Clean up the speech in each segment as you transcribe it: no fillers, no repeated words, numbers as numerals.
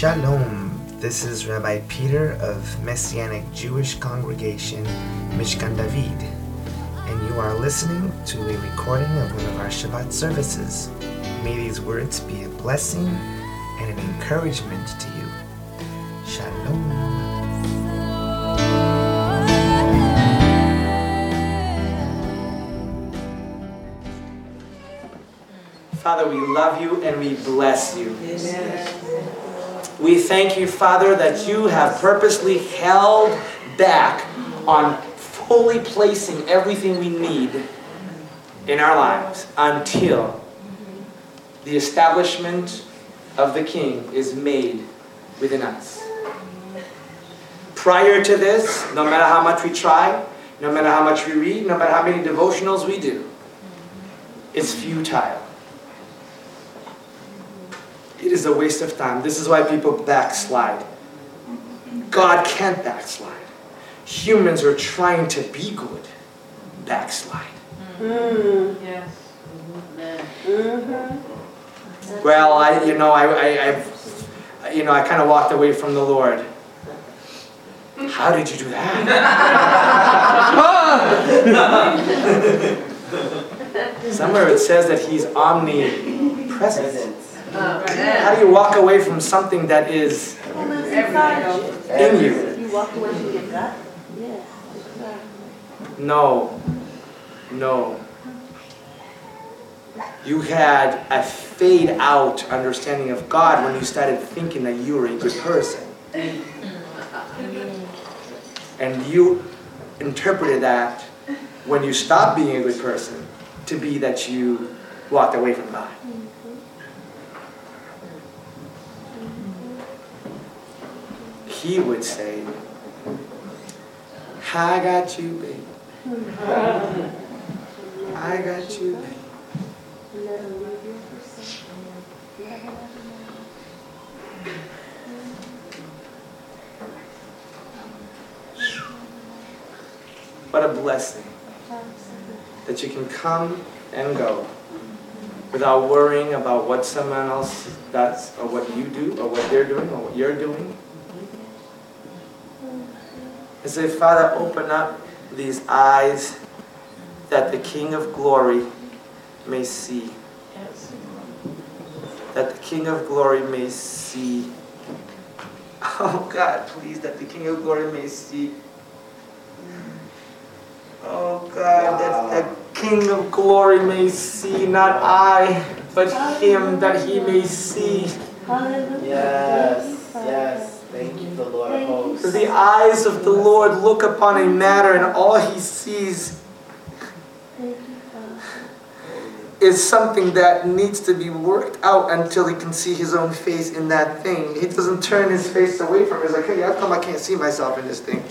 Shalom, this is Rabbi Peter of Messianic Jewish Congregation Mishkan David, and you are listening to a recording of one of our Shabbat services. May these words be a blessing and an encouragement to you. Shalom. Father, we love you and we bless you. Amen. We thank you, Father, that you have purposely held back on fully placing everything we need in our lives until the establishment of the King is made within us. Prior to this, no matter how much we try, no matter how much we read, no matter how many devotionals we do, it's futile. It is a waste of time. This is why people backslide. God can't backslide. Humans are trying to be good. Backslide. Mm-hmm. Yes. Mm-hmm. Well, I kind of walked away from the Lord. How did you do that? Somewhere it says that He's omnipresent. How do you walk away from something that is in you? You walk away from your gut? Yeah. No. You had a fade out understanding of God when you started thinking that you were a good person. And you interpreted that when you stopped being a good person to be that you walked away from God. He would say, I got you, babe. I got you, babe. What a blessing that you can come and go without worrying about what someone else does or what you do or what they're doing or what you're doing. And say, Father, open up these eyes that the King of Glory may see. Yes. That the King of Glory may see. Oh, God, please, that the King of Glory may see. Oh, God, that the King of Glory may see, not I, but Him, that He may see. Yes, yes. Thank you, the Lord of hosts. The eyes of the Lord look upon a matter, and all He sees is something that needs to be worked out until He can see His own face in that thing. He doesn't turn His face away from it. He's like, hey, how come I can't see myself in this thing?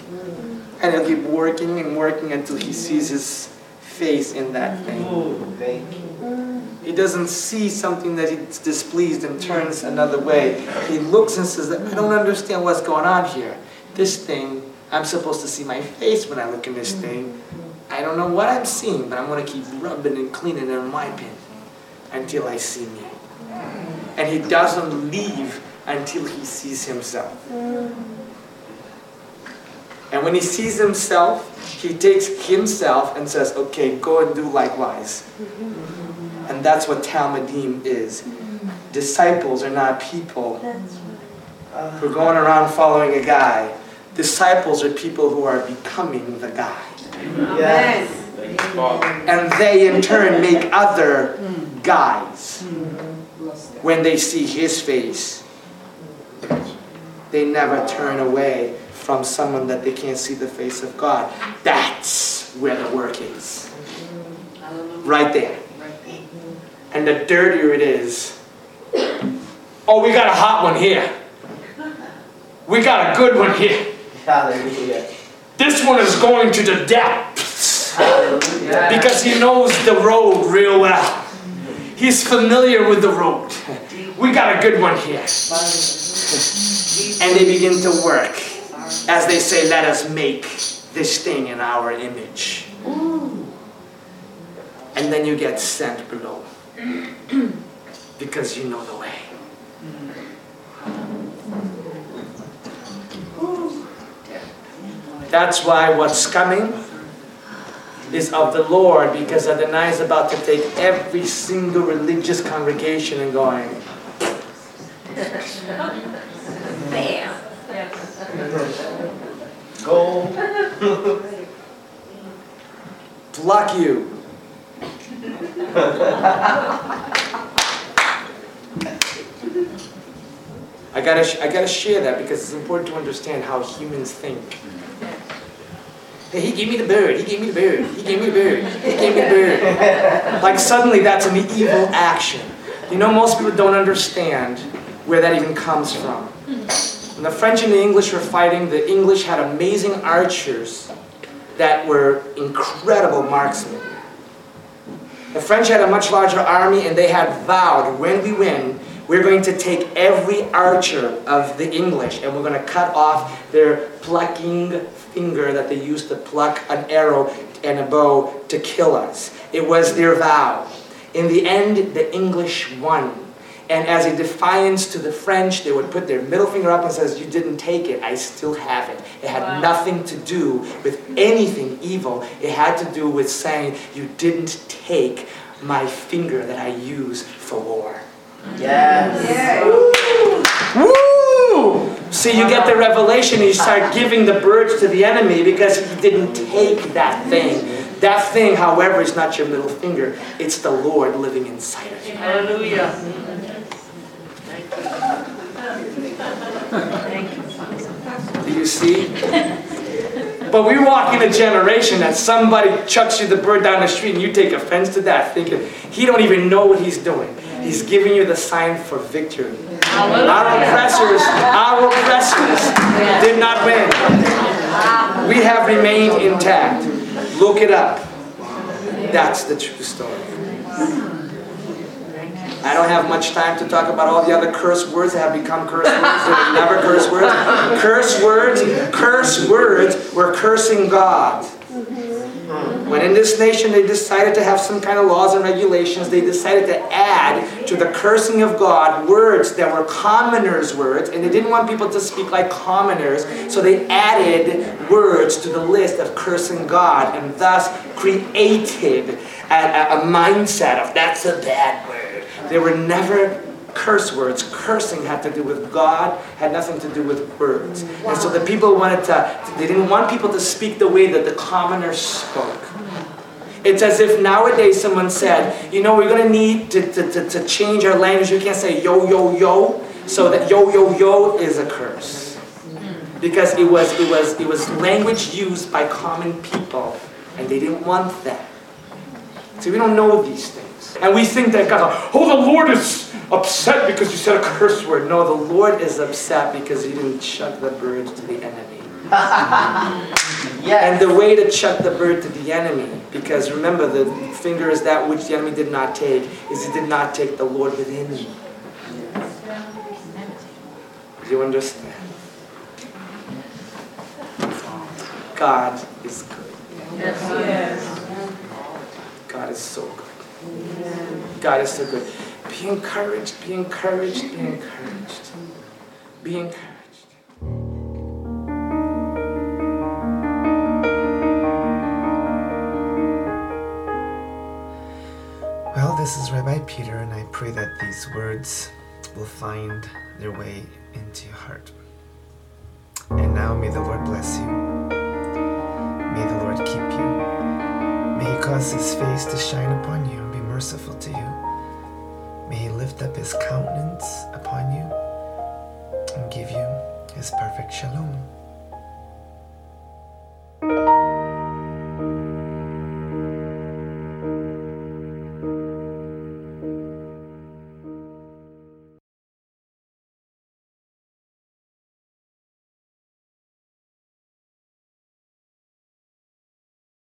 And He'll keep working and working until He sees His face in that thing. Oh, thank you. He doesn't see something that He's displeased and turns another way. He looks and says, I don't understand what's going on here. This thing, I'm supposed to see my face when I look in this thing. I don't know what I'm seeing, but I'm going to keep rubbing and cleaning and wiping until I see me. And He doesn't leave until He sees Himself. And when He sees Himself, He takes Himself and says, okay, go and do likewise. And that's what Talmudim is. Disciples are not people who are going around following a guy. Disciples are people who are becoming the guy. Yes. And they in turn make other guys. When they see His face, they never turn away from someone that they can't see the face of God. That's where the work is. Right there. And the dirtier it is, oh, we got a hot one here. We got a good one here. Hallelujah. This one is going to the depths. Hallelujah. Because He knows the road real well. He's familiar with the road. We got a good one here. And they begin to work. As they say, let us make this thing in our image. And then you get sent below. Because you know the way. That's why what's coming is of the Lord, because Adonai is about to take every single religious congregation and going, bam. Go. Block you. I gotta share that because it's important to understand how humans think. Hey, he gave me the bird, he gave me the bird, he gave me the bird, he gave me the bird. Like suddenly that's an evil action. You know, most people don't understand where that even comes from. When the French and the English were fighting, the English had amazing archers that were incredible marksmen. The French had a much larger army and they had vowed, when we win, we're going to take every archer of the English and we're going to cut off their plucking finger that they used to pluck an arrow and a bow to kill us. It was their vow. In the end, the English won. And as a defiance to the French, they would put their middle finger up and says, you didn't take it, I still have it. It had nothing to do with anything evil. It had to do with saying, you didn't take my finger that I use for war. Yes. Yes. Woo! Woo! So you get the revelation and you start giving the birds to the enemy because he didn't take that thing. That thing, however, is not your middle finger. It's the Lord living inside of you. Hallelujah. Do you see? But we walk in a generation that somebody chucks you the bird down the street and you take offense to that, thinking he don't even know what he's doing. He's giving you the sign for victory. Our oppressors did not win. We have remained intact. Look it up. That's the true story. I don't have much time to talk about all the other curse words that have become curse words that were never curse words. Curse words were cursing God. When in this nation they decided to have some kind of laws and regulations, they decided to add to the cursing of God words that were commoners' words, and they didn't want people to speak like commoners, so they added words to the list of cursing God, and thus created a mindset of that's a bad word. They were never curse words. Cursing had to do with God, had nothing to do with words. Wow. And so the people they didn't want people to speak the way that the commoners spoke. It's as if nowadays someone said, you know, we're going to need to change our language. You can't say yo, yo, yo. So that yo, yo, yo is a curse. Because it was language used by common people. And they didn't want that. So we don't know these things. And we think that God, oh, the Lord is upset because you said a curse word. No, the Lord is upset because you didn't chuck the bird to the enemy. Yes. And the way to chuck the bird to the enemy, because remember, the finger is that which the enemy did not take, is he did not take the Lord within you. Do you understand? God is good. Yes. God is so good. God is so good. Be encouraged, be encouraged, be encouraged, be encouraged. Well, this is Rabbi Peter, and I pray that these words will find their way into your heart. And now may the Lord bless you. May the Lord keep you. May He cause His face to shine upon you and be merciful to you. May He lift up His countenance.